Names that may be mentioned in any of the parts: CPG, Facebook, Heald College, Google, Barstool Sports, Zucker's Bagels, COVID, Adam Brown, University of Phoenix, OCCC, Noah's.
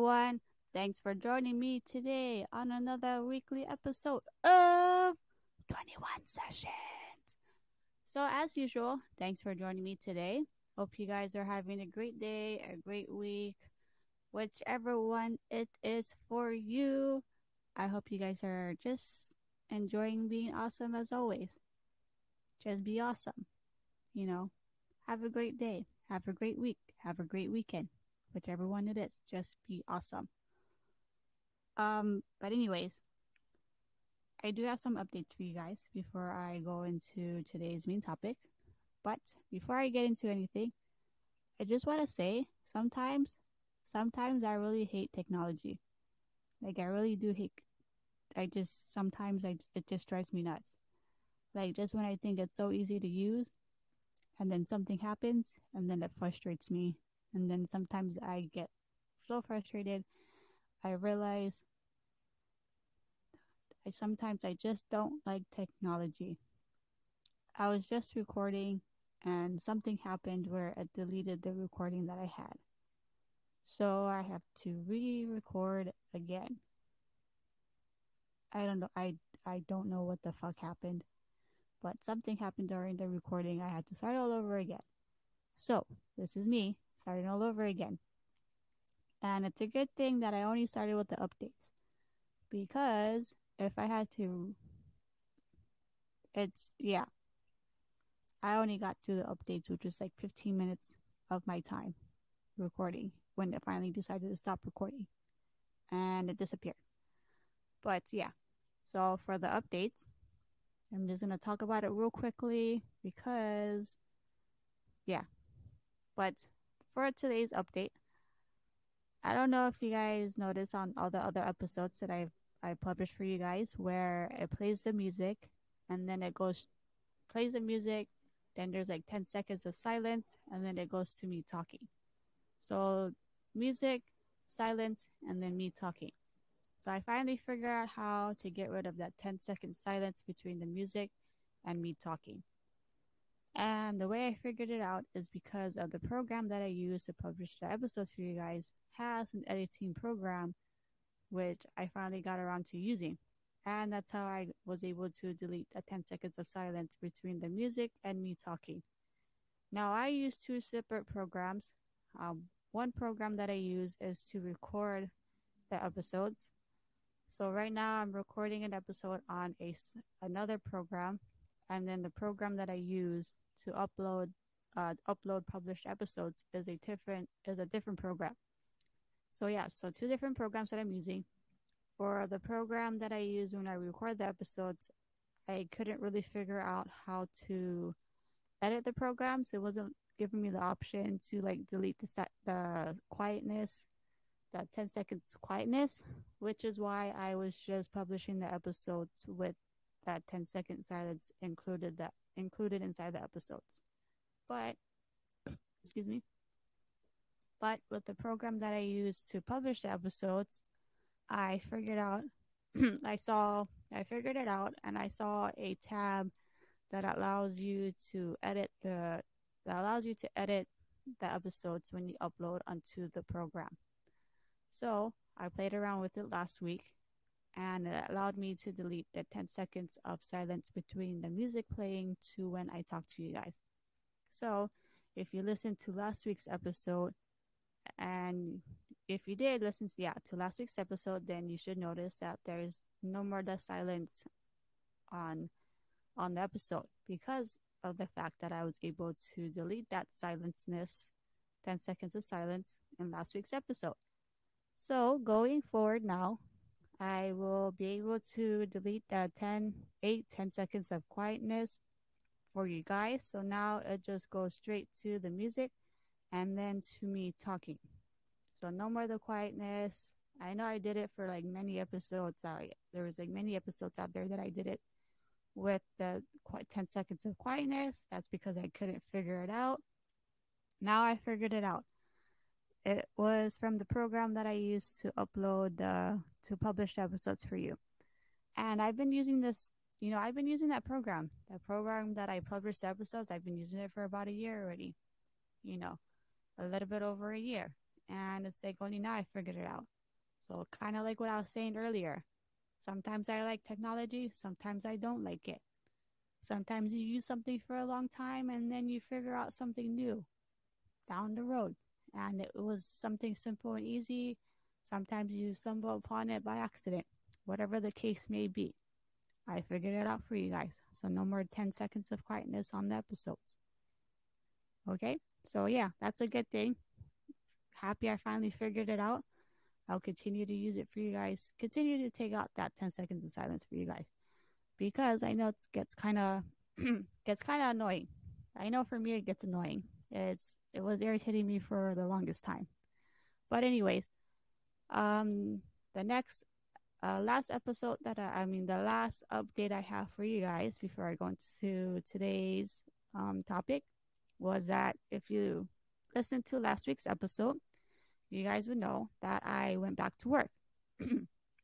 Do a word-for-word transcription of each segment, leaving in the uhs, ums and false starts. everyone. Thanks for joining me today on another weekly episode of twenty-one Sessions. So as usual, thanks for joining me today. Hope you guys are having a great day, a great week, whichever one it is for you. I hope you guys are just enjoying being awesome as always. Just be awesome. You know, have a great day. Have a great week. Have a great weekend. Whichever one it is, just be awesome. Um, but anyways, I do have some updates for you guys before I go into today's main topic. But before I get into anything, I just want to say sometimes, sometimes I really hate technology. Like, I really do hate, I just, sometimes I, it just drives me nuts. Like, just when I think it's so easy to use, and then something happens, and then it frustrates me. And then sometimes I get so frustrated, I realize I sometimes I just don't like technology. I was just recording, and something happened where it deleted the recording that I had. So I have to re-record again. I don't know. I, I don't know what the fuck happened. But something happened during the recording. I had to start all over again. So this is me starting all over again. And it's a good thing that I only started with the updates. Because if I had to... It's... Yeah. I only got to the updates, which was like fifteen minutes of my time recording, when it finally decided to stop recording. And it disappeared. But yeah. So for the updates, I'm just going to talk about it real quickly because, yeah. But for today's update, I don't know if you guys noticed on all the other episodes that I I published for you guys where it plays the music and then it goes, plays the music, then there's like ten seconds of silence, and then it goes to me talking. So music, silence, and then me talking. So I finally figured out how to get rid of that ten second silence between the music and me talking. And the way I figured it out is because of the program that I use to publish the episodes for you guys has an editing program, which I finally got around to using. And that's how I was able to delete the ten seconds of silence between the music and me talking. Now I use two separate programs. Um, one program that I use is to record the episodes. So right now I'm recording an episode on a, another program, and then the program that I use to upload uh, upload published episodes is a different is a different program. So yeah, so two different programs that I'm using. For the program that I use when I record the episodes, I couldn't really figure out how to edit the programs. It wasn't giving me the option to like delete the st- the quietness, that ten seconds quietness, which is why I was just publishing the episodes with that ten second silence included that included inside the episodes. But excuse me. But with the program that I used to publish the episodes, I figured out I saw I figured it out and I saw a tab that allows you to edit the that allows you to edit the episodes when you upload onto the program. So I played around with it last week, and it allowed me to delete the ten seconds of silence between the music playing to when I talk to you guys. So if you listened to last week's episode, and if you did listen to, yeah, to last week's episode, then you should notice that there's no more the silence on on the episode because of the fact that I was able to delete that silenceness, ten seconds of silence in last week's episode. So going forward now, I will be able to delete the ten, eight, ten seconds of quietness for you guys. So now it just goes straight to the music and then to me talking. So no more the quietness. I know I did it for like many episodes. I, there was like many episodes out there that I did it with the ten seconds of quietness. That's because I couldn't figure it out. Now I figured it out. It was from the program that I used to upload the, to publish episodes for you. And I've been using this, you know, I've been using that program. That program that I published episodes, I've been using it for about a year already. You know, a little bit over a year. And it's like only now I figured it out. So kind of like what I was saying earlier, sometimes I like technology, sometimes I don't like it. Sometimes you use something for a long time and then you figure out something new down the road. And it was something simple and easy. Sometimes you stumble upon it by accident, whatever the case may be. I figured it out for you guys. So no more ten seconds of quietness on the episodes. Okay? So yeah, that's a good thing. Happy I finally figured it out. I'll continue to use it for you guys. Continue to take out that ten seconds of silence for you guys. Because I know it gets kind of gets kind of annoying. I know for me it gets annoying. It's It was irritating me for the longest time. But anyways, um, the next, uh, last episode that I, I mean, the last update I have for you guys before I go into today's um, topic was that if you listened to last week's episode, you guys would know that I went back to work.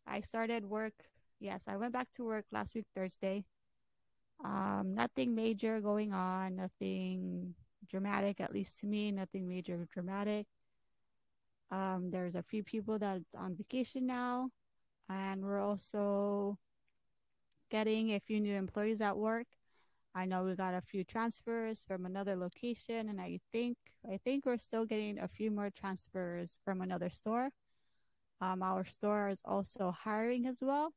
I started work. Yes, I went back to work last week, Thursday. Um, nothing major going on, nothing dramatic, at least to me, nothing major or dramatic. Um, there's a few people that's on vacation now, and we're also getting a few new employees at work. I know we got a few transfers from another location, and I think I think we're still getting a few more transfers from another store. Um, our store is also hiring as well,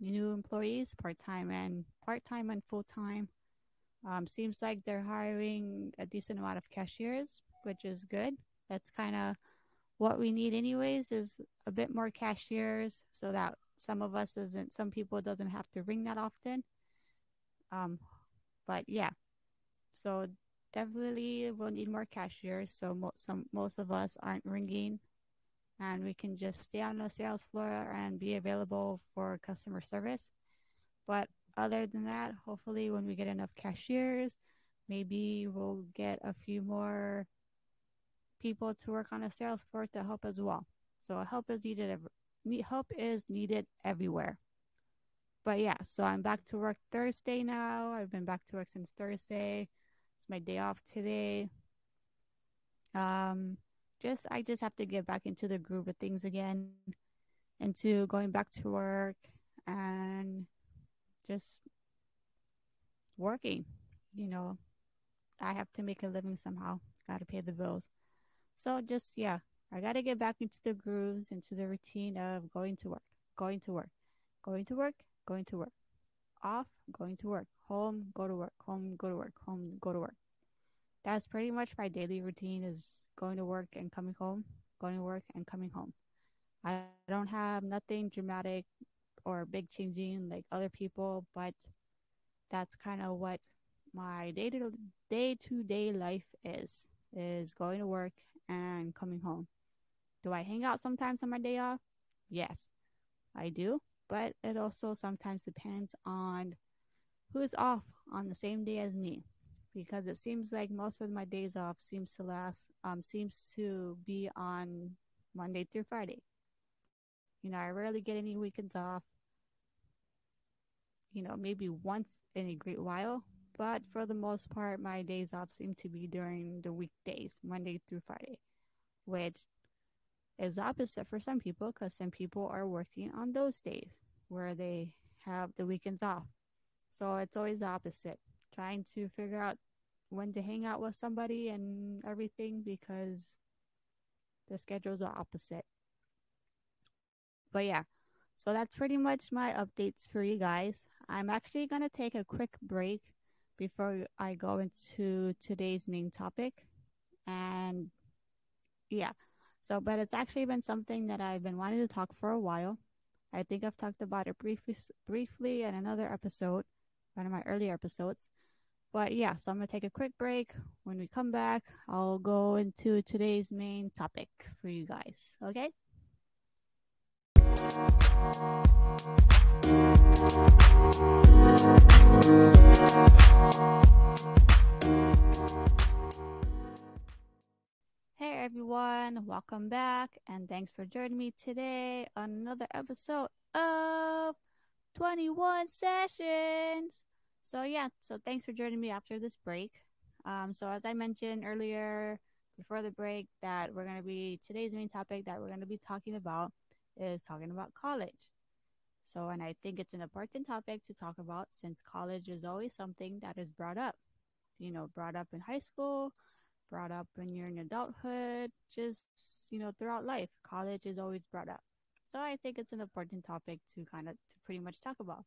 new employees, part time and part time and full time. Um, seems like they're hiring a decent amount of cashiers, which is good. That's kind of what we need anyways, is a bit more cashiers so that some of us isn't, some people doesn't have to ring that often. Um, but yeah, so definitely we'll need more cashiers. So mo- some, most of us aren't ringing and we can just stay on the sales floor and be available for customer service. But other than that, hopefully when we get enough cashiers, maybe we'll get a few more people to work on a sales floor to help as well. So help is needed. Ev- help is needed everywhere. But yeah, so I'm back to work Thursday now. I've been back to work since Thursday. It's my day off today. Um, just I just have to get back into the groove of things again, into going back to work and just working, you know. I have to make a living somehow. Gotta pay the bills. So just, yeah, I gotta get back into the grooves, into the routine of going to work, going to work, going to work, going to work, off, going to work, home, go to work, home, go to work, home, go to work. That's pretty much my daily routine, is going to work and coming home, going to work and coming home. I don't have nothing dramatic or big changing like other people, but that's kind of what my day to day to day life is, is going to work and coming home. Do I hang out sometimes on my day off? Yes, I do. But it also sometimes depends on who's off on the same day as me, because it seems like most of my days off seems to last, um, seems to be on Monday through Friday. You know, I rarely get any weekends off. You know, maybe once in a great while. But for the most part, my days off seem to be during the weekdays, Monday through Friday, which is opposite for some people, because some people are working on those days where they have the weekends off. So it's always the opposite, trying to figure out when to hang out with somebody and everything, because the schedules are opposite. But yeah, so that's pretty much my updates for you guys. I'm actually going to take a quick break before I go into today's main topic. And yeah, so, but it's actually been something that I've been wanting to talk for a while. I think I've talked about it briefly, briefly in another episode, one of my earlier episodes. But yeah, so I'm going to take a quick break. When we come back, I'll go into today's main topic for you guys. Okay? Hey everyone, welcome back and thanks for joining me today on another episode of twenty-one Sessions. So yeah, so thanks for joining me after this break. Um, so as I mentioned earlier, before the break that we're going to be, today's main topic that we're going to be talking about is talking about college. So, and I think it's an important topic to talk about since college is always something that is brought up, you know, brought up in high school, brought up when you're in adulthood, just, you know, throughout life, college is always brought up. So I think it's an important topic to kind of to pretty much talk about.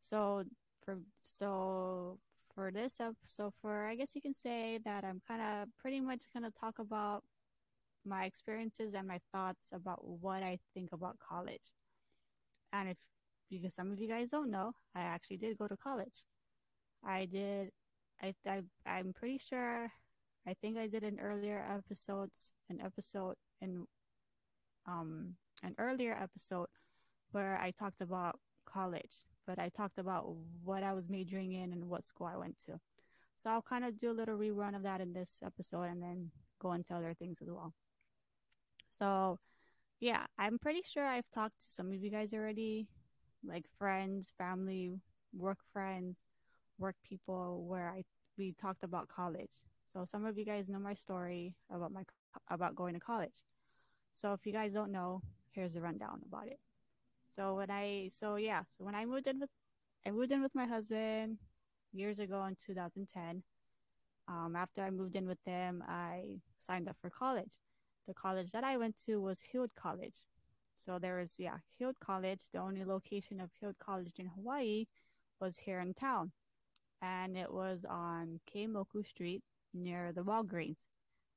So for, so for this, so for, I guess you can say that I'm kind of pretty much going to talk about my experiences and my thoughts about what I think about college. And if, because some of you guys don't know, I actually did go to college. I did, I, I, I'm pretty sure, I think I did an earlier episodes, an episode in, um, an earlier episode where I talked about college, but I talked about what I was majoring in and what school I went to. So I'll kind of do a little rerun of that in this episode and then go into other things as well. So yeah, I'm pretty sure I've talked to some of you guys already, like friends, family, work friends, work people, where I we talked about college. So some of you guys know my story about my about going to college. So if you guys don't know, here's a rundown about it. So when I so yeah, so when I moved in with I moved in with my husband years ago in two thousand ten. Um, after I moved in with them, I signed up for college. The college that I went to was Heald College. So there was, yeah, Heald College. The only location of Heald College in Hawaii was here in town. And it was on Keimoku Street near the Walgreens.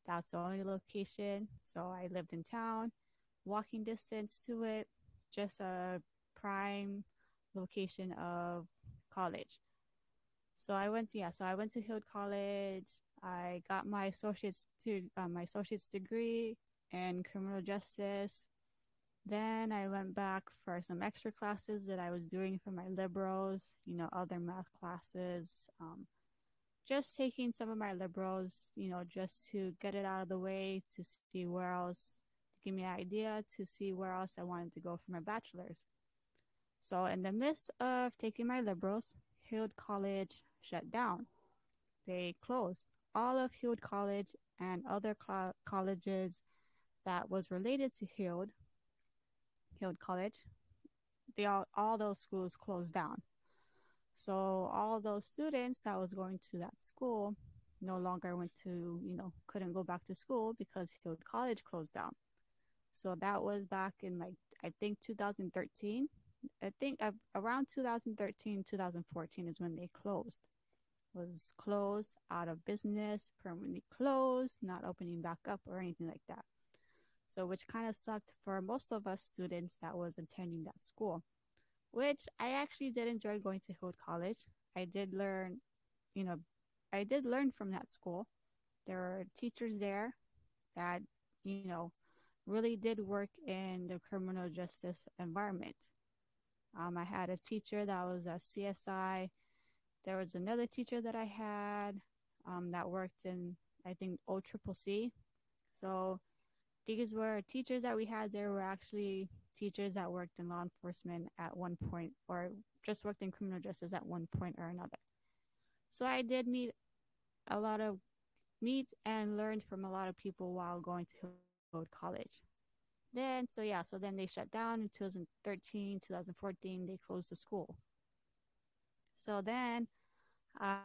That's the only location. So I lived in town, walking distance to it, just a prime location of college. So I went, yeah, so I went to Heald College. I got my associate's to uh, my associate's degree in criminal justice. Then I went back for some extra classes that I was doing for my liberals, you know, other math classes, um, just taking some of my liberals, you know, just to get it out of the way, to see where else, to give me an idea, to see where else I wanted to go for my bachelor's. So in the midst of taking my liberals, Heald College shut down. They closed all of Heald College and other cl- colleges that was related to Heald, Heald College. They all, all those schools closed down. So all those students that was going to that school no longer went to, you know, couldn't go back to school because Heald College closed down. So that was back in like, I think two thousand thirteen. I think uh, around two thousand thirteen, two thousand fourteen is when they closed. Was closed, out of business, permanently closed, not opening back up or anything like that. So which kind of sucked for most of us students that was attending that school, which I actually did enjoy going to Heald College. I did learn, you know, I did learn from that school. There were teachers there that, you know, really did work in the criminal justice environment. Um, I had a teacher that was a C S I. There was another teacher that I had um, that worked in, I think, O C C C. So these were teachers that we had. There were actually teachers that worked in law enforcement at one point or just worked in criminal justice at one point or another. So I did meet a lot of, meet and learned from a lot of people while going to Heald College. Then, so yeah, so then they shut down in twenty thirteen, twenty fourteen, they closed the school. So then, uh,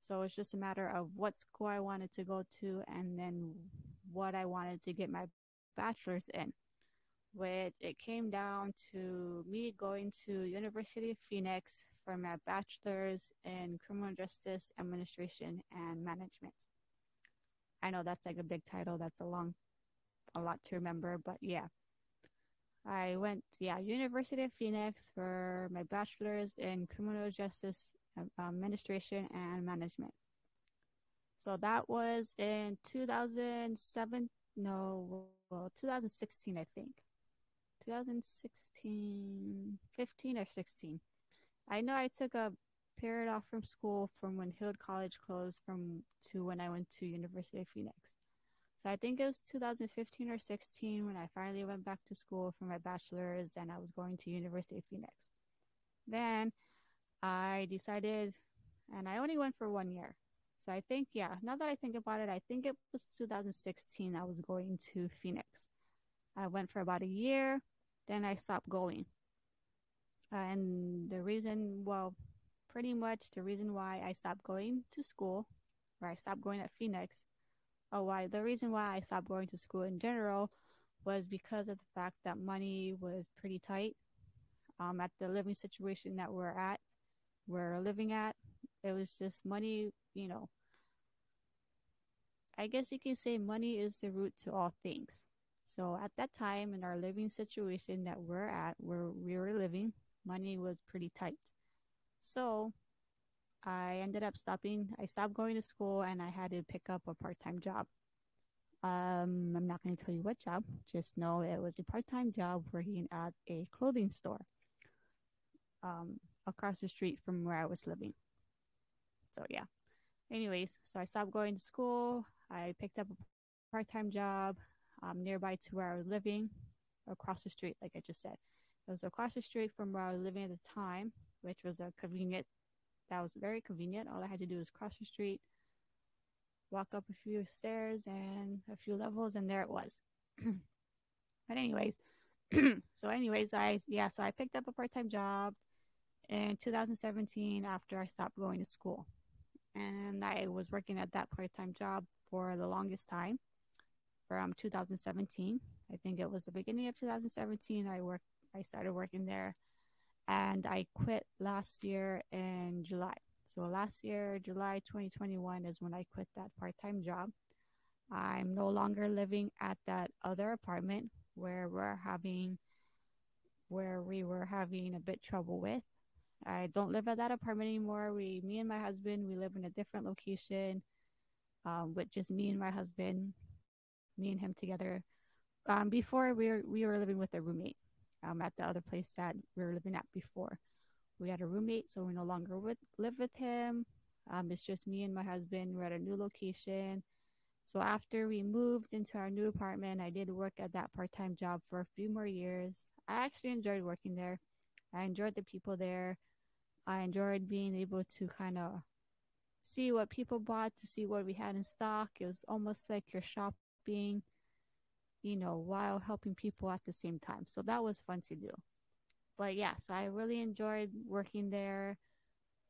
so it's just a matter of what school I wanted to go to and then what I wanted to get my bachelor's in, which it came down to me going to University of Phoenix for my bachelor's in criminal justice administration and management. I know that's like a big title. That's a long, a lot to remember, but yeah. I went, yeah, University of Phoenix for my bachelor's in criminal justice administration and management. So that was in two thousand seven, no, well, two thousand sixteen, I think. two thousand sixteen, fifteen or sixteen. I know I took a paired off from school from when Heald College closed from to when I went to University of Phoenix. So I think it was two thousand fifteen or sixteen when I finally went back to school for my bachelor's and I was going to University of Phoenix. Then I decided, and I only went for one year. So I think, yeah, now that I think about it, I think it was two thousand sixteen I was going to Phoenix. I went for about a year, then I stopped going. Uh, and the reason, well, pretty much the reason why I stopped going to school, or I stopped going at Phoenix, or why the reason why I stopped going to school in general was because of the fact that money was pretty tight. Um, at the living situation that we're at, we're living at, it was just money, you know, I guess you can say money is the root to all things. So at that time in our living situation that we're at, where we were living, money was pretty tight. So I ended up stopping. I stopped going to school and I had to pick up a part-time job. Um, I'm not going to tell you what job. Just know it was a part-time job working at a clothing store um, across the street from where I was living. So yeah. Anyways, so I stopped going to school. I picked up a part-time job um, nearby to where I was living, across the street, like I just said. It was across the street from where I was living at the time, which was a convenient, that was very convenient. All I had to do was cross the street, walk up a few stairs and a few levels, and there it was. But anyways, so anyways, I, yeah, so I picked up a part-time job in two thousand seventeen after I stopped going to school. And I was working at that part-time job for the longest time, from two thousand seventeen. I think it was the beginning of two thousand seventeen. I worked. I started working there, and I quit last year in July. So last year, July twenty twenty-one, is when I quit that part-time job. I'm no longer living at that other apartment where we're having, where we were having a bit trouble with. I don't live at that apartment anymore. We, me and my husband, we live in a different location, um, with just me and my husband, me and him together. Um, before we were, we were living with a roommate, um, at the other place that we were living at before. We had a roommate, so we no longer with, live with him. Um, it's just me and my husband. We're at a new location. So after we moved into our new apartment, I did work at that part-time job for a few more years. I actually enjoyed working there. I enjoyed the people there. I enjoyed being able to kind of see what people bought, to see what we had in stock. It was almost like you're shopping, you know, while helping people at the same time. So that was fun to do. But yeah, so I really enjoyed working there.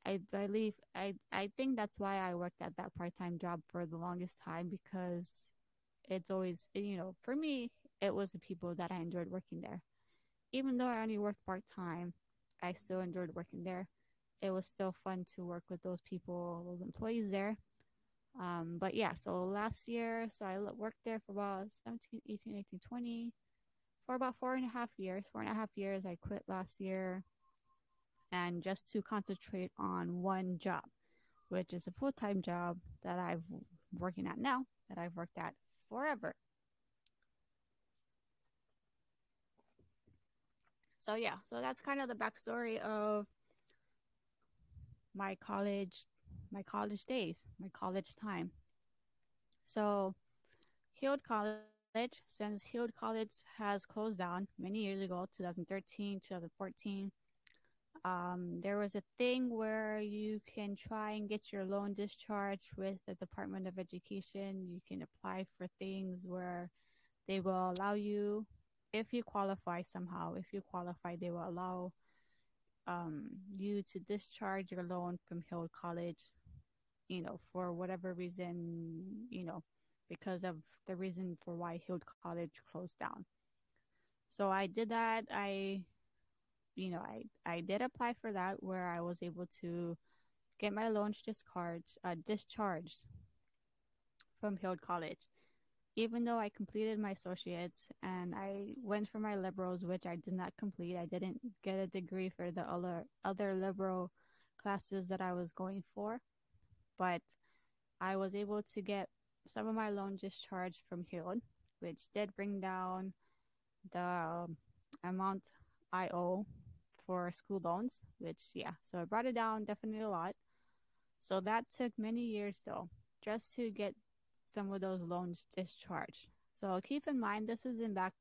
I believe, I, I think that's why I worked at that part-time job for the longest time, because it's always, you know, for me, it was the people that I enjoyed working there. Even though I only worked part-time, I still enjoyed working there. It was still fun to work with those people, those employees there. Um, but yeah, so last year, so I worked there for about seventeen, eighteen, nineteen, twenty, for about four and a half years. Four and a half years, I quit last year, and just to concentrate on one job, which is a full-time job that I'm working at now, that I've worked at forever. So yeah, so that's kind of the backstory of my college, my college days, my college time. So Heald College, since Heald College has closed down many years ago, twenty thirteen, twenty fourteen, um, there was a thing where you can try and get your loan discharged with the Department of Education. You can apply for things where they will allow you, if you qualify somehow, if you qualify, they will allow um, you to discharge your loan from Heald College, you know, for whatever reason, you know, because of the reason for why Heald College closed down. So I did that. I, you know, I, I did apply for that, where I was able to get my loan discharged, uh, discharged from Heald College. Even though I completed my associates and I went for my liberals, which I did not complete. I didn't get a degree for the other, other liberal classes that I was going for, but I was able to get some of my loan discharged from Heald, which did bring down the amount I owe for school loans, which, yeah, so I brought it down definitely a lot. So that took many years, though, just to get some of those loans discharged. So keep in mind, this is in back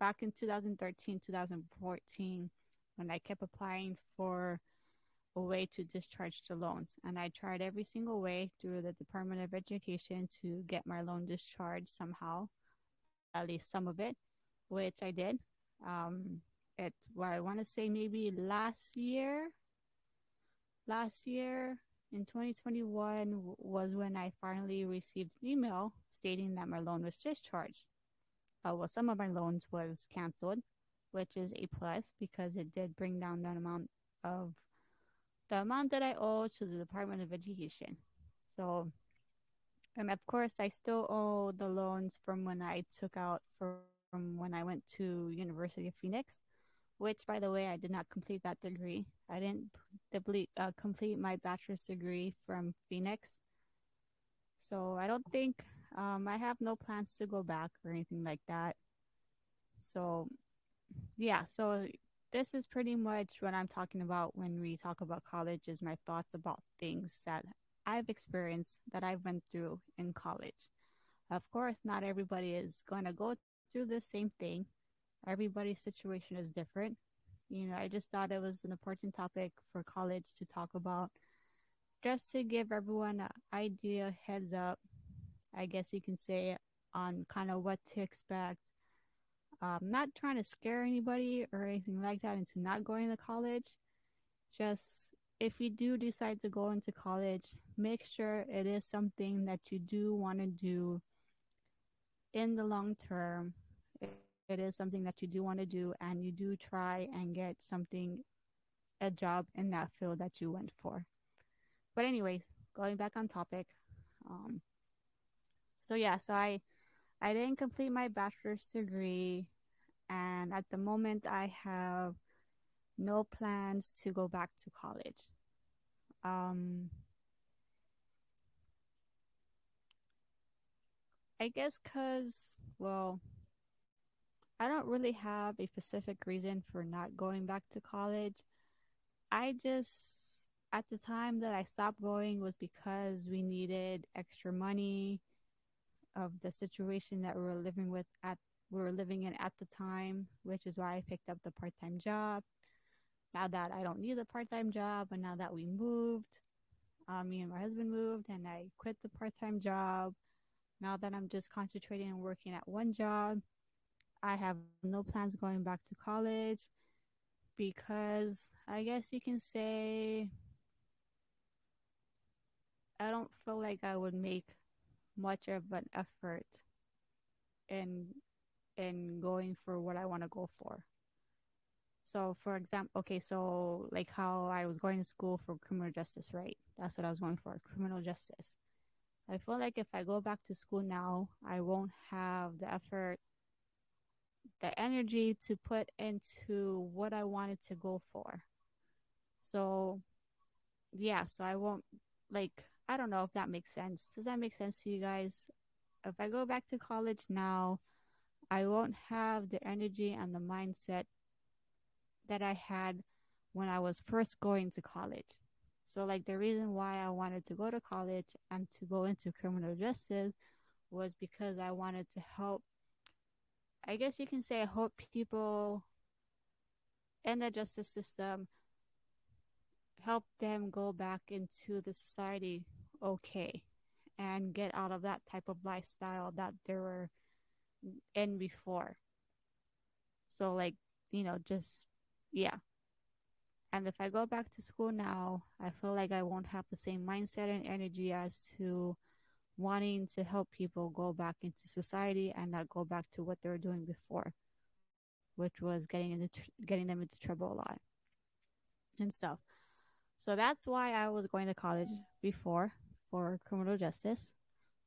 back in twenty thirteen, twenty fourteen, when I kept applying for a way to discharge the loans. And I tried every single way through the Department of Education to get my loan discharged somehow, at least some of it, which I did. Um, it, well, I want to say maybe last year, last year in twenty twenty-one w- was when I finally received an email stating that my loan was discharged. Uh, well, some of my loans was canceled, which is a plus because it did bring down the amount of the amount that I owe to the Department of Education. So, and of course, I still owe the loans from when I took out for, from when I went to University of Phoenix, which, by the way, I did not complete that degree. I didn't deplete, uh, complete my bachelor's degree from Phoenix. So I don't think, um, I have no plans to go back or anything like that. So, yeah, so this is pretty much what I'm talking about when we talk about college, is my thoughts about things that I've experienced, that I've went through in college. Of course, not everybody is going to go through the same thing. Everybody's situation is different. You know, I just thought it was an important topic for college to talk about, just to give everyone an idea, heads up, I guess you can say, on kind of what to expect. Um, not trying to scare anybody or anything like that into not going to college. Just if you do decide to go into college, make sure it is something that you do want to do in the long term. It is something that you do want to do, and you do try and get something, a job in that field that you went for. But anyways, going back on topic. Um, so yeah, so I, I didn't complete my bachelor's degree, and at the moment I have no plans to go back to college. Um, I guess because, well, I don't really have a specific reason for not going back to college. I just, at the time that I stopped going was because we needed extra money of the situation that we were living with at we were living in at the time, which is why I picked up the part-time job. Now that I don't need the part-time job, and now that we moved, um, me and my husband moved, and I quit the part-time job. Now that I'm just concentrating on working at one job, I have no plans going back to college because I guess you can say I don't feel like I would make much of an effort in in going for what I want to go for. So for example, okay, so like how I was going to school for criminal justice, right? That's what I was going for, criminal justice. I feel like if I go back to school now, I won't have the effort, the energy to put into what I wanted to go for. So yeah, so I won't, like, I don't know if that makes sense. Does that make sense to you guys? If I go back to college now, I won't have the energy and the mindset that I had when I was first going to college. So, like, the reason why I wanted to go to college and to go into criminal justice was because I wanted to help, I guess you can say, help people in the justice system, help them go back into the society okay and get out of that type of lifestyle that they were in before. So, like, you know, just, yeah. And if I go back to school now, I feel like I won't have the same mindset and energy as to wanting to help people go back into society and not go back to what they were doing before, which was getting into tr- getting them into trouble a lot and stuff. So that's why I was going to college before for criminal justice.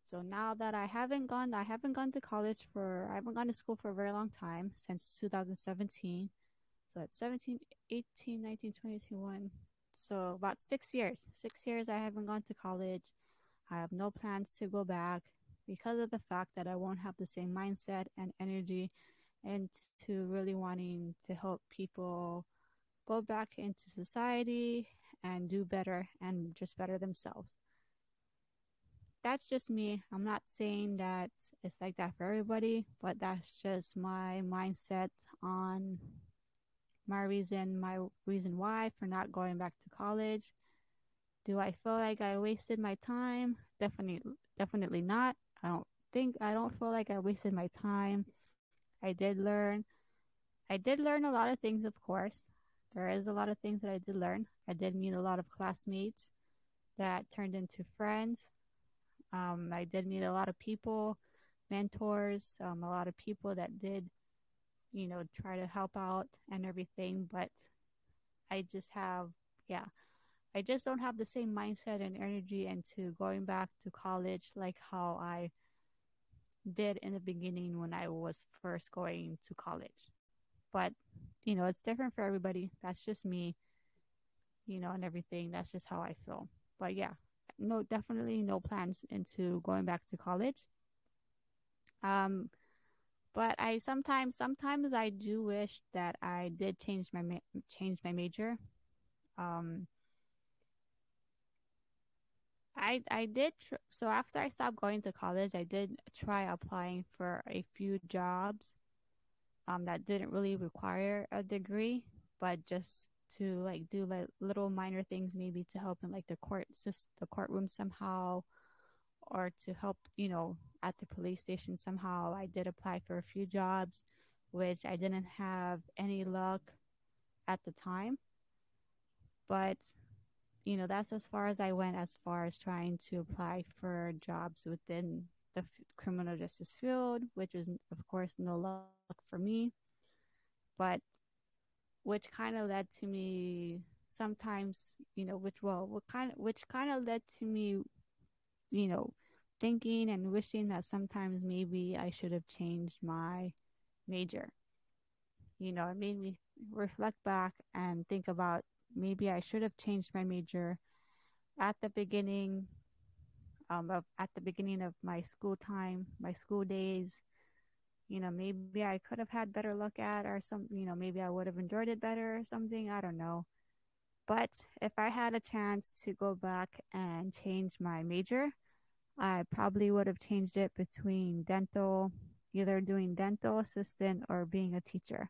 So now that I haven't gone, I haven't gone to college for, I haven't gone to school for a very long time, since two thousand seventeen. So that's seventeen, eighteen, nineteen, twenty, twenty-one. So about six years. Six years I haven't gone to college. I have no plans to go back because of the fact that I won't have the same mindset and energy and to really wanting to help people go back into society and do better and just better themselves. That's just me. I'm not saying that it's like that for everybody, but that's just my mindset on my reason, my reason why for not going back to college. Do I feel like I wasted my time? Definitely, definitely not. I don't think, I don't feel like I wasted my time. I did learn. I did learn a lot of things, of course. There is a lot of things that I did learn. I did meet a lot of classmates that turned into friends. Um, I did meet a lot of people, mentors, um, a lot of people that did, you know, try to help out and everything. But I just have, yeah, I just don't have the same mindset and energy into going back to college like how I did in the beginning when I was first going to college. But, you know, it's different for everybody. That's just me, you know, and everything. That's just how I feel. But yeah, no, definitely no plans into going back to college. Um, but I sometimes, sometimes I do wish that I did change my, ma- change my major. Um, I I did tr- so after I stopped going to college, I did try applying for a few jobs um that didn't really require a degree, but just to like do like little minor things maybe to help in like the court the courtroom somehow, or to help, you know, at the police station somehow. I did apply for a few jobs, which I didn't have any luck at the time, but you know, that's as far as I went as far as trying to apply for jobs within the f- criminal justice field, which was, of course, no luck for me, but which kind of led to me sometimes, you know, which, well, what kind of, which kind of led to me, you know, thinking and wishing that sometimes maybe I should have changed my major. You know, it made me reflect back and think about, maybe I should have changed my major at the beginning um, of at the beginning of my school time, my school days. You know, maybe I could have had better luck at or some, you know, maybe I would have enjoyed it better or something. I don't know. But if I had a chance to go back and change my major, I probably would have changed it between dental, either doing dental assistant or being a teacher.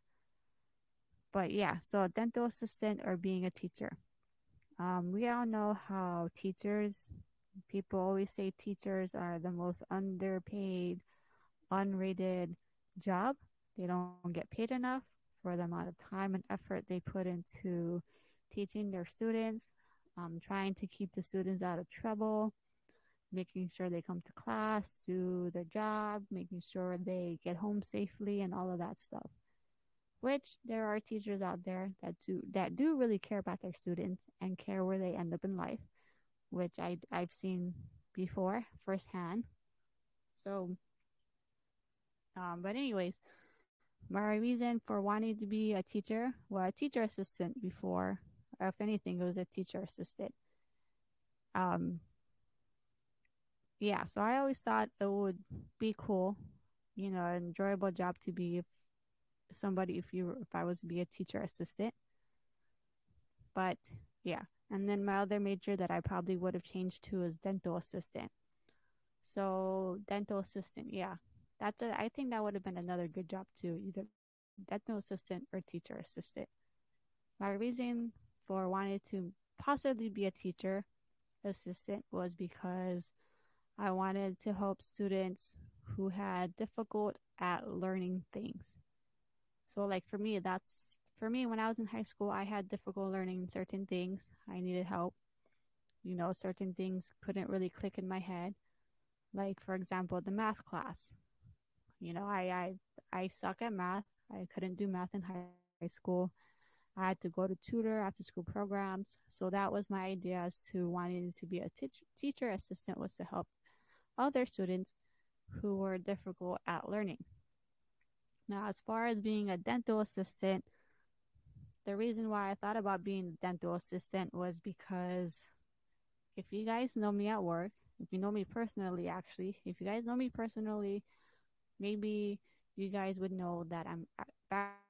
But yeah, so a dental assistant or being a teacher. Um, we all know how teachers, people always say teachers are the most underpaid, unrated job. They don't get paid enough for the amount of time and effort they put into teaching their students, um, trying to keep the students out of trouble, making sure they come to class, do their job, making sure they get home safely and all of that stuff. Which there are teachers out there that do that do really care about their students and care where they end up in life, which I, I've seen before firsthand. So, um, but anyways, my reason for wanting to be a teacher, well, a teacher assistant before, if anything, it was a teacher assistant. Um, yeah, so I always thought it would be cool, you know, an enjoyable job to be somebody if you if I was to be a teacher assistant. But yeah, and then my other major that I probably would have changed to is dental assistant. So dental assistant, yeah, that's a, I think that would have been another good job too, either dental assistant or teacher assistant. My reason for wanting to possibly be a teacher assistant was because I wanted to help students who had difficulty at learning things. So like for me, that's, for me, when I was in high school, I had difficulty learning certain things. I needed help. You know, certain things couldn't really click in my head. Like, for example, the math class. You know, I, I, I suck at math. I couldn't do math in high school. I had to go to tutor after school programs. So that was my idea as to wanting to be a t- teacher assistant, was to help other students who were difficult at learning. Now, as far as being a dental assistant, the reason why I thought about being a dental assistant was because if you guys know me at work, if you know me personally, actually, if you guys know me personally, maybe you guys would know that I'm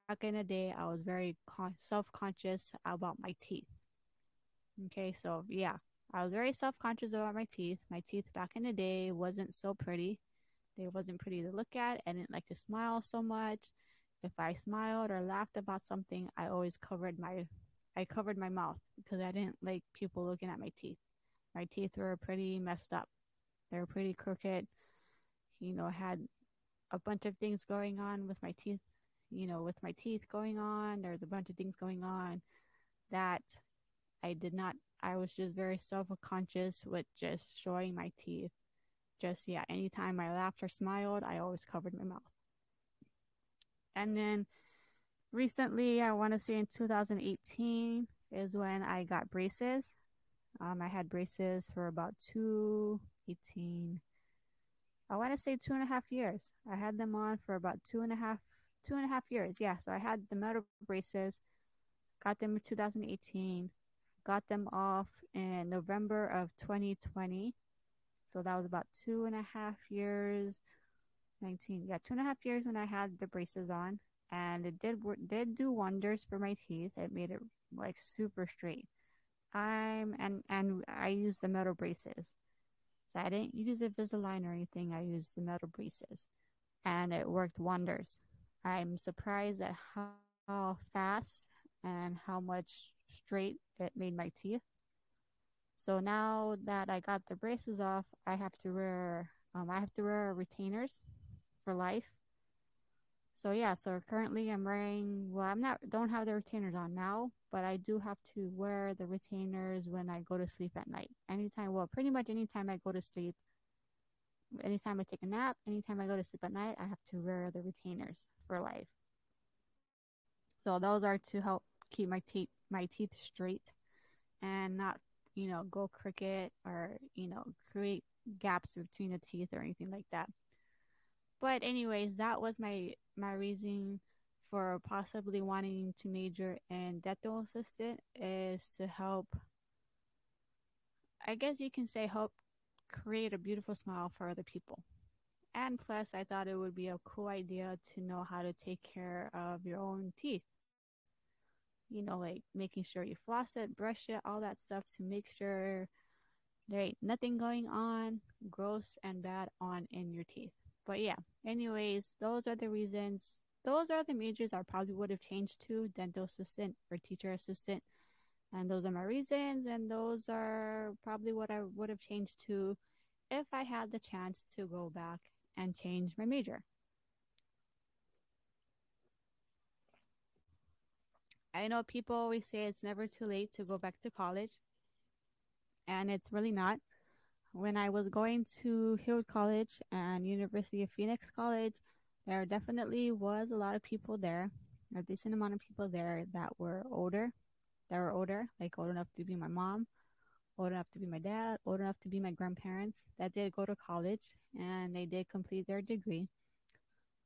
back in the day, I was very con- self-conscious about my teeth. Okay, so yeah, I was very self-conscious about my teeth. My teeth back in the day wasn't so pretty. They wasn't pretty to look at. I didn't like to smile so much. If I smiled or laughed about something, I always covered my, I covered my mouth because I didn't like people looking at my teeth. My teeth were pretty messed up. They were pretty crooked. You know, I had a bunch of things going on with my teeth. You know, with my teeth going on, there was a bunch of things going on that I did not. I was just very self-conscious with just showing my teeth. Just, yeah, anytime I laughed or smiled, I always covered my mouth. And then recently, I want to say in two thousand eighteen is when I got braces. Um, I had braces for about two, eighteen, I want to say two and a half years. I had them on for about two and a half, two and a half years. Yeah, so I had the metal braces, got them in two thousand eighteen, got them off in November of twenty twenty. So that was about two and a half years, nineteen, yeah, two and a half years when I had the braces on. And it did work, did do wonders for my teeth. It made it like super straight. I'm and and I used the metal braces, so I didn't use Invisalign or anything. I used the metal braces, and it worked wonders. I'm surprised at how, how fast and how much straight it made my teeth. So now that I got the braces off, I have to wear um I have to wear retainers for life. So yeah, so currently I'm wearing, well, I'm not, don't have the retainers on now, but I do have to wear the retainers when I go to sleep at night. Anytime, well, pretty much anytime I go to sleep, anytime I take a nap, anytime I go to sleep at night, I have to wear the retainers for life. So those are to help keep my teeth, my teeth straight and not, you know, go crooked or, you know, create gaps between the teeth or anything like that. But anyways, that was my, my reason for possibly wanting to major in dental assistant, is to help, I guess you can say, help create a beautiful smile for other people. And plus, I thought it would be a cool idea to know how to take care of your own teeth. You know, like making sure you floss it, brush it, all that stuff to make sure there ain't nothing going on, gross and bad on in your teeth. But yeah, anyways, those are the reasons. Those are the majors I probably would have changed to, dental assistant or teacher assistant. And those are my reasons. And those are probably what I would have changed to if I had the chance to go back and change my major. I know people always say it's never too late to go back to college. And it's really not. When I was going to Heald College and University of Phoenix College, there definitely was a lot of people there, a decent amount of people there that were older, that were older, like old enough to be my mom, old enough to be my dad, old enough to be my grandparents, that did go to college and they did complete their degree.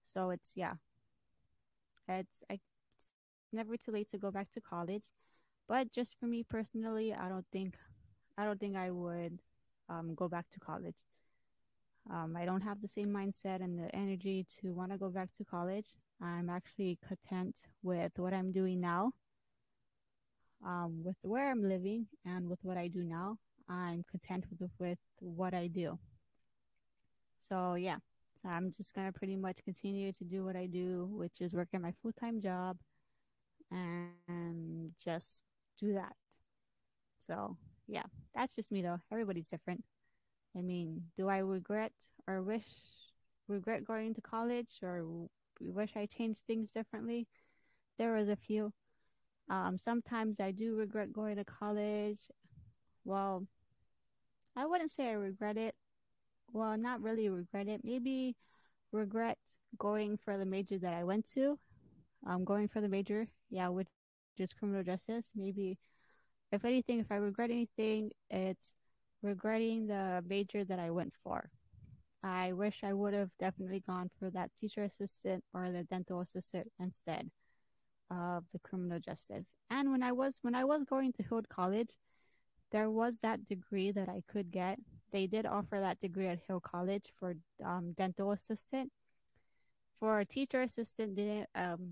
So it's, yeah, it's, I, it's never too late to go back to college. But just for me personally, I don't think, I don't think I would Um, go back to college. Um, I don't have the same mindset and the energy to want to go back to college. I'm actually content with what I'm doing now, um, with where I'm living and with what I do now. I'm content with, with what I do. So yeah, I'm just going to pretty much continue to do what I do, which is work at my full-time job and just do that. So yeah, that's just me though. Everybody's different. I mean, do I regret or wish, regret going to college or wish I changed things differently? There was a few. Um, sometimes I do regret going to college. Well, I wouldn't say I regret it. Well, not really regret it. Maybe regret going for the major that I went to. Um, going for the major, yeah, which is criminal justice. Maybe. If anything, if I regret anything, it's regretting the major that I went for. I wish I would have definitely gone for that teacher assistant or the dental assistant instead of the criminal justice. And when I was when I was going to Heald College, there was that degree that I could get. They did offer that degree at Heald College for um, dental assistant. For a teacher assistant, they didn't, um,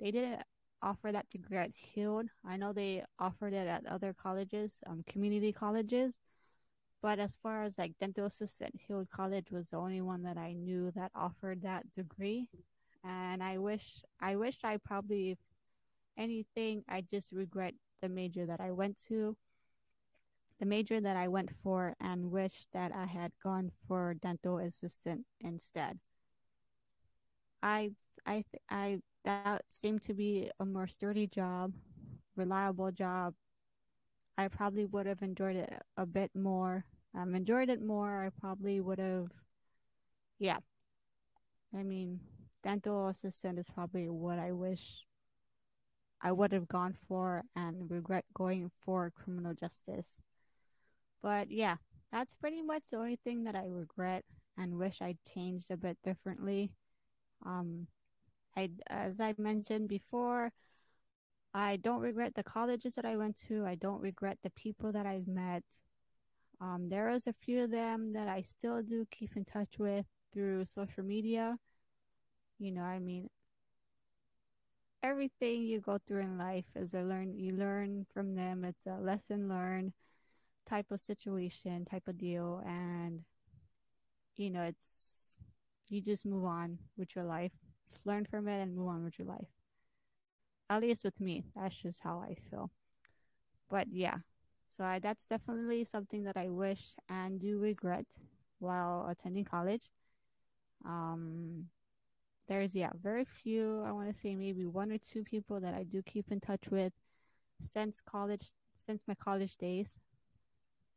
They didn't offer that to grad Heald. I know they offered it at other colleges, um, community colleges. But as far as like dental assistant, Heald College was the only one that I knew that offered that degree. And I wish, I wish I probably, if anything, I just regret the major that I went to, the major that I went for, and wish that I had gone for dental assistant instead. I, I, I, that seemed to be a more sturdy job, reliable job. I probably would have enjoyed it a bit more. Um, enjoyed it more. I probably would have, yeah. I mean, dental assistant is probably what I wish I would have gone for, and regret going for criminal justice. But yeah, that's pretty much the only thing that I regret and wish I changed a bit differently. Um, I, as I mentioned before, I don't regret the colleges that I went to. I don't regret the people that I've met. Um, there is a few of them that I still do keep in touch with through social media. You know, I mean, everything you go through in life is a learn. You learn from them. It's a lesson learned type of situation, type of deal, and you know, it's you just move on with your life. Just learn from it and move on with your life. At least with me, that's just how I feel. But yeah, so I, that's definitely something that I wish and do regret while attending college. Um, there's, yeah, very few, I want to say maybe one or two people that I do keep in touch with since college, since my college days.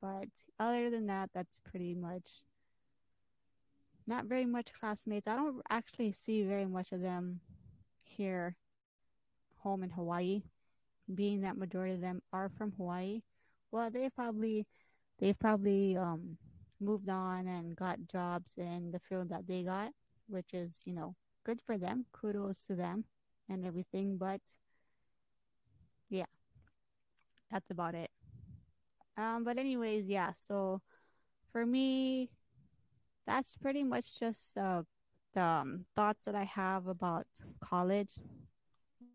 But other than that, that's pretty much not very much classmates. I don't actually see very much of them here home in Hawaii, being that majority of them are from Hawaii. Well, they probably they've probably um moved on and got jobs in the field that they got, which is, you know, good for them. Kudos to them and everything, but yeah, that's about it. Um but anyways, yeah, so for me, that's pretty much just uh, the um, thoughts that I have about college.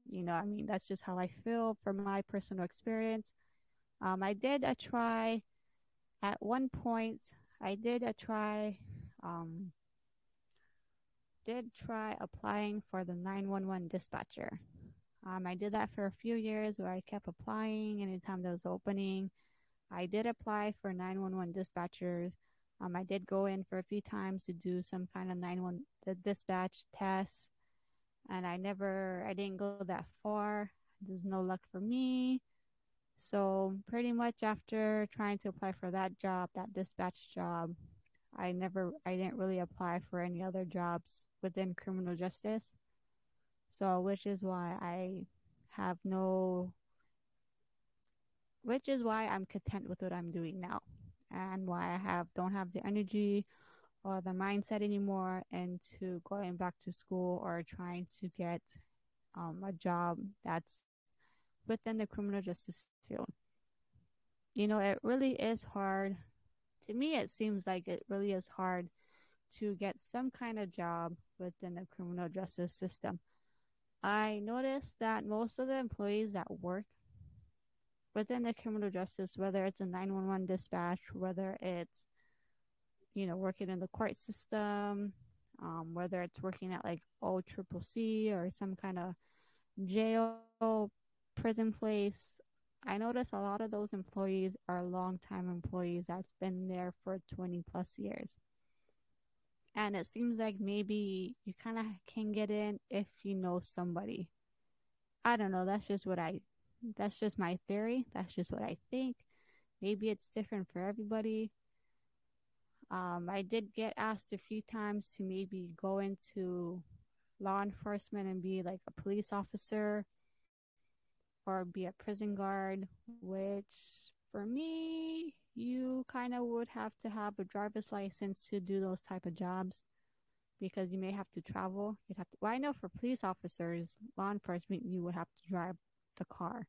You know, I mean, that's just how I feel from my personal experience. Um, I did a try at one point. I did a try, um, did try applying for the nine one one dispatcher. Um, I did that for a few years where I kept applying anytime there was opening. I did apply for nine one one dispatchers. Um, I did go in for a few times to do some kind of nine one one dispatch tests. And I never, I didn't go that far. There's no luck for me. So pretty much after trying to apply for that job, that dispatch job, I never, I didn't really apply for any other jobs within criminal justice. So, which is why I have no, which is why I'm content with what I'm doing now, and why I have, don't have the energy or the mindset anymore into going back to school or trying to get um, a job that's within the criminal justice field. You know, it really is hard. To me, it seems like it really is hard to get some kind of job within the criminal justice system. I noticed that most of the employees that work within the criminal justice, whether it's a nine one one dispatch, whether it's, you know, working in the court system, um, whether it's working at like O C C C or some kind of jail, prison place, I notice a lot of those employees are long-time employees that's been there for twenty plus years. And it seems like maybe you kind of can get in if you know somebody. I don't know. That's just what I, that's just my theory. That's just what I think. Maybe it's different for everybody. Um, I did get asked a few times to maybe go into law enforcement and be like a police officer or be a prison guard, which for me, you kind of would have to have a driver's license to do those type of jobs because you may have to travel. You'd have to, well, I know for police officers, law enforcement, you would have to drive the car,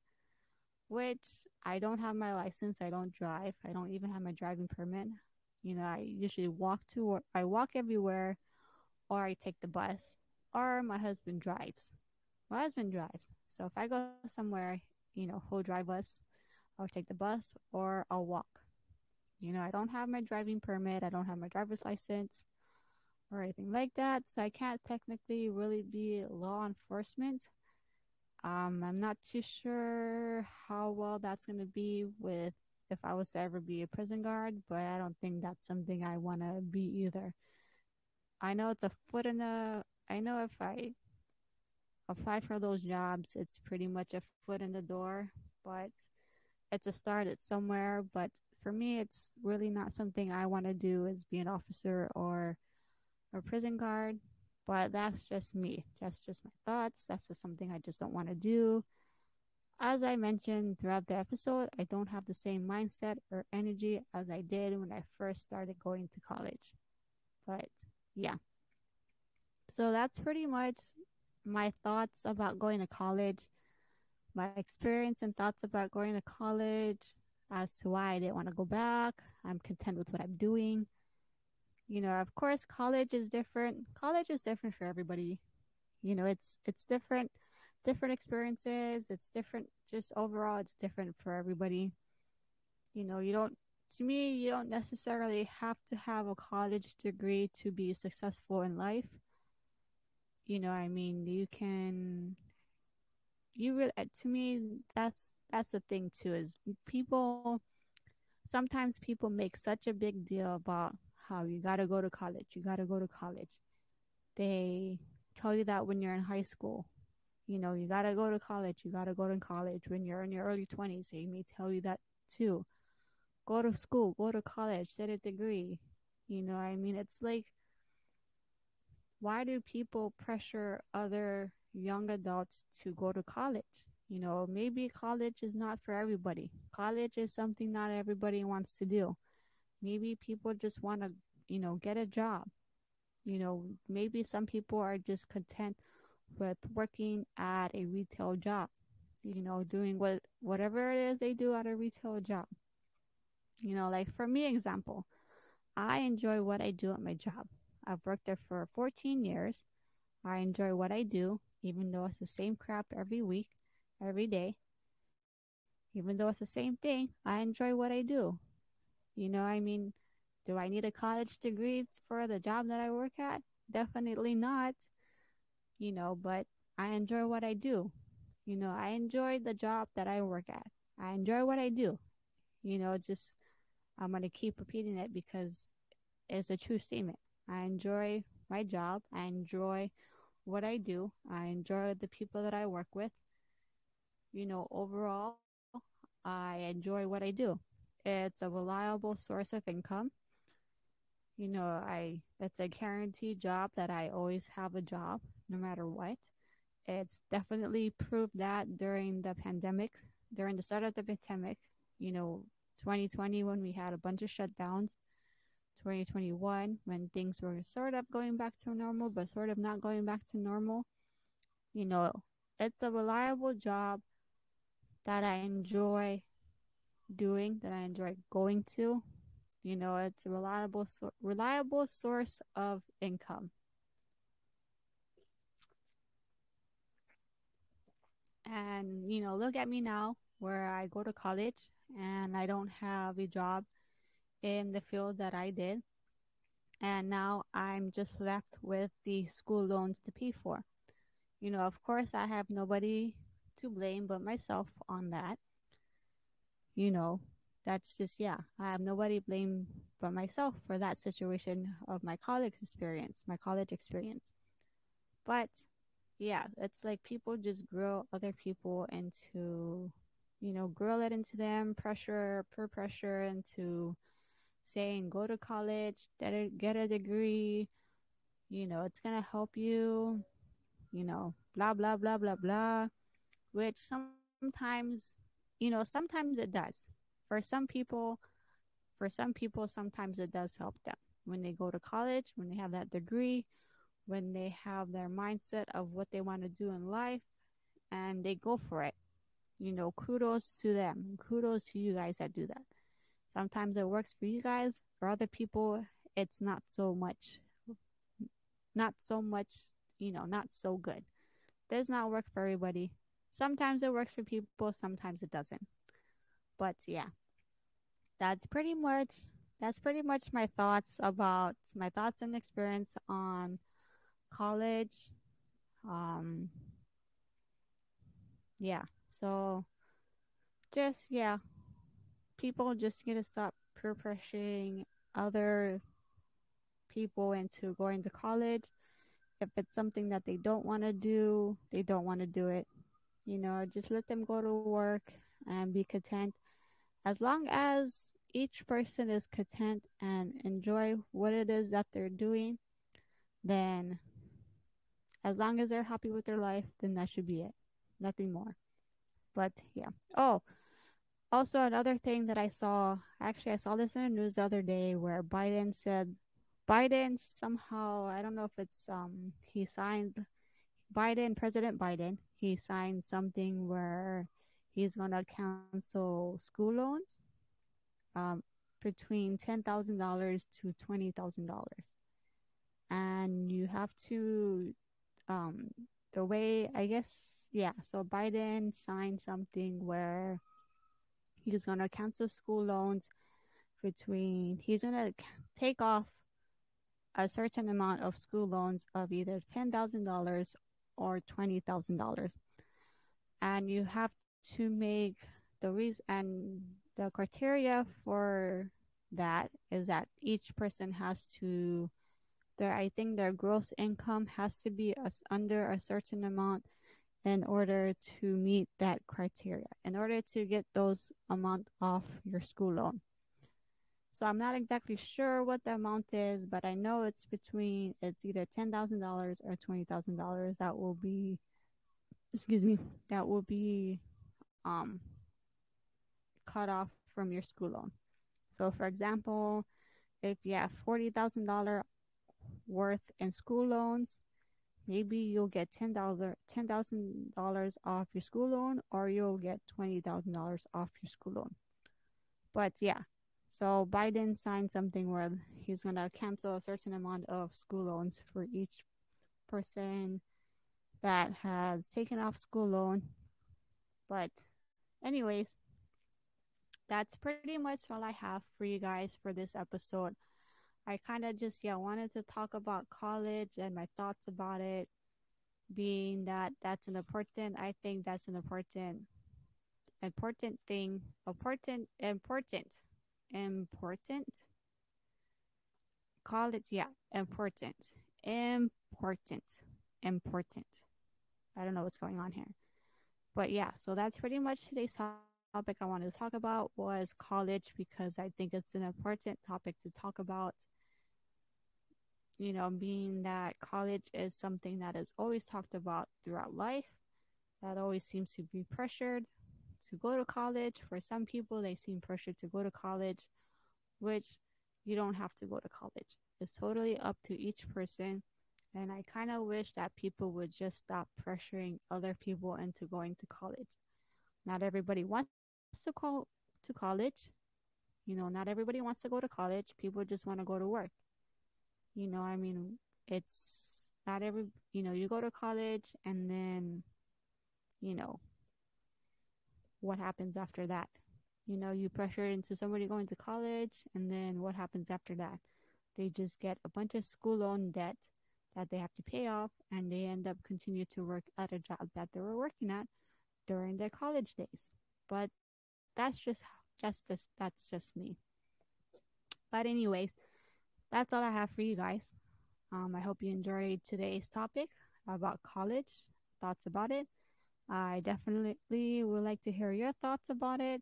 which I don't have my license. I don't drive. I don't even have my driving permit. You know, I usually walk to work. I walk everywhere, or I take the bus, or my husband drives. my husband drives. So if I go somewhere, you know, he'll drive us. I'll take the bus or I'll walk. You know, I don't have my driving permit. I don't have my driver's license or anything like that. So I can't technically really be law enforcement. Um, I'm not too sure how well that's going to be with if I was to ever be a prison guard, but I don't think that's something I want to be either. I know it's a foot in the, I know if I apply for those jobs, it's pretty much a foot in the door, but it's a start, it's somewhere. But for me, it's really not something I want to do is be an officer or a prison guard. But that's just me. That's just my thoughts. That's just something I just don't want to do. As I mentioned throughout the episode, I don't have the same mindset or energy as I did when I first started going to college. But yeah. So that's pretty much my thoughts about going to college, my experience and thoughts about going to college, as to why I didn't want to go back. I'm content with what I'm doing. You know, of course, college is different. College is different for everybody. You know, it's it's different, different experiences. It's different, just overall, it's different for everybody. You know, you don't, to me, you don't necessarily have to have a college degree to be successful in life. You know, I mean, you can, you really, to me, that's, that's the thing too, is people, sometimes people make such a big deal about how you gotta go to college, you gotta go to college. They tell you that when you're in high school, you know, you gotta go to college, you gotta go to college. When you're in your early twenties, they may tell you that too. Go to school, go to college, get a degree. You know, I mean, it's like, why do people pressure other young adults to go to college? You know, maybe college is not for everybody. College is something not everybody wants to do. Maybe people just want to, you know, get a job. You know, maybe some people are just content with working at a retail job, you know, doing what whatever it is they do at a retail job. You know, like for me, example, I enjoy what I do at my job. I've worked there for fourteen years. I enjoy what I do, even though it's the same crap every week, every day. Even though it's the same thing, I enjoy what I do. You know, I mean, do I need a college degree for the job that I work at? Definitely not. You know, but I enjoy what I do. You know, I enjoy the job that I work at. I enjoy what I do. You know, just, I'm going to keep repeating it because it's a true statement. I enjoy my job. I enjoy what I do. I enjoy the people that I work with. You know, overall, I enjoy what I do. It's a reliable source of income. You know, I that's a guaranteed job that I always have a job, no matter what. It's definitely proved that during the pandemic, during the start of the pandemic, you know, twenty twenty when we had a bunch of shutdowns, twenty twenty-one when things were sort of going back to normal, but sort of not going back to normal. You know, it's a reliable job that I enjoy doing, that I enjoy going to. You know, it's a reliable so- reliable source of income. And you know, look at me now, where I go to college and I don't have a job in the field that I did, and now I'm just left with the school loans to pay for. You know, of course, I have nobody to blame but myself on that. You know, that's just, yeah, I have nobody blame but myself for that situation of my college experience, my college experience. But, yeah, it's like people just grill other people into, you know, grill it into them, pressure, peer pressure into saying, go to college, get a, get a degree, you know, it's going to help you, you know, blah, blah, blah, blah, blah, which sometimes, you know, sometimes it does. For some people, for some people, sometimes it does help them. When they go to college, when they have that degree, when they have their mindset of what they want to do in life, and they go for it. You know, kudos to them. Kudos to you guys that do that. Sometimes it works for you guys. For other people, it's not so much, not so much, you know, not so good. does not work for everybody. Sometimes it works for people, sometimes it doesn't. But yeah, that's pretty much that's pretty much my thoughts about my thoughts and experience on college. Um, yeah, so just yeah, people just need to stop peer pressuring other people into going to college. If it's something that they don't want to do, they don't want to do it. You know, just let them go to work and be content. As long as each person is content and enjoy what it is that they're doing, then as long as they're happy with their life, then that should be it. Nothing more. But yeah. Oh, also another thing that I saw, actually I saw this in the news the other day where Biden said, Biden somehow, I don't know if it's, um, he signed, Biden, President Biden, he signed something where he's going to cancel school loans um, between ten thousand dollars to twenty thousand dollars. And you have to, um, the way, I guess, yeah, so Biden signed something where he's going to cancel school loans between, he's going to take off a certain amount of school loans of either ten thousand dollars or twenty thousand dollars. And you have to make the reason, and the criteria for that is that each person has to, their, I think their gross income has to be as under a certain amount in order to meet that criteria, in order to get those amount off your school loan. So I'm not exactly sure what the amount is, but I know it's between, it's either ten thousand dollars or twenty thousand dollars that will be, excuse me, that will be um, cut off from your school loan. So for example, if you have forty thousand dollars worth in school loans, maybe you'll get ten thousand dollars off your school loan, or you'll get twenty thousand dollars off your school loan. But yeah. So Biden signed something where he's going to cancel a certain amount of school loans for each person that has taken off school loan. But anyways, that's pretty much all I have for you guys for this episode. I kind of just, yeah, wanted to talk about college and my thoughts about it, being that that's an important, I think that's an important, important thing, important, important. Important college, yeah, important, important, important. I don't know what's going on here, but yeah. So that's pretty much today's topic I wanted to talk about was college, because I think it's an important topic to talk about. You know, being that college is something that is always talked about throughout life, that always seems to be pressured to go to college. For some people, they seem pressured to go to college, which you don't have to go to college. It's totally up to each person, and I kind of wish that people would just stop pressuring other people into going to college. Not everybody wants to go to college. You know, not everybody wants to go to college. People just want to go to work. You know, I mean, it's not every, you know, you go to college and then, you know, what happens after that? You know, you pressure into somebody going to college, and then what happens after that? They just get a bunch of school loan debt that they have to pay off, and they end up continuing to work at a job that they were working at during their college days. But that's just that's just that's just me. But anyways, that's all I have for you guys. Um, I hope you enjoyed today's topic about college, thoughts about it. I definitely would like to hear your thoughts about it.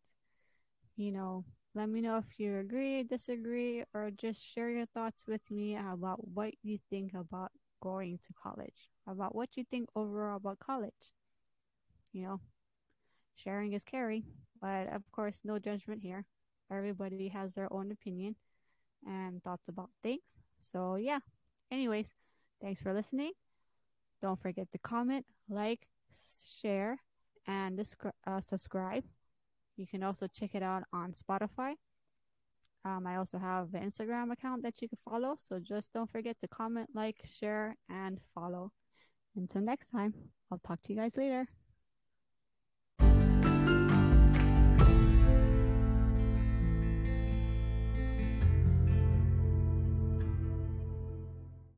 You know, let me know if you agree, disagree, or just share your thoughts with me about what you think about going to college, about what you think overall about college. You know, sharing is caring, but of course, no judgment here. Everybody has their own opinion and thoughts about things. So yeah, anyways, thanks for listening. Don't forget to comment, like, share, and uh, subscribe. You can also check it out on Spotify. Um, I also have an Instagram account that you can follow. So just don't forget to comment, like, share, and follow. Until next time, I'll talk to you guys later.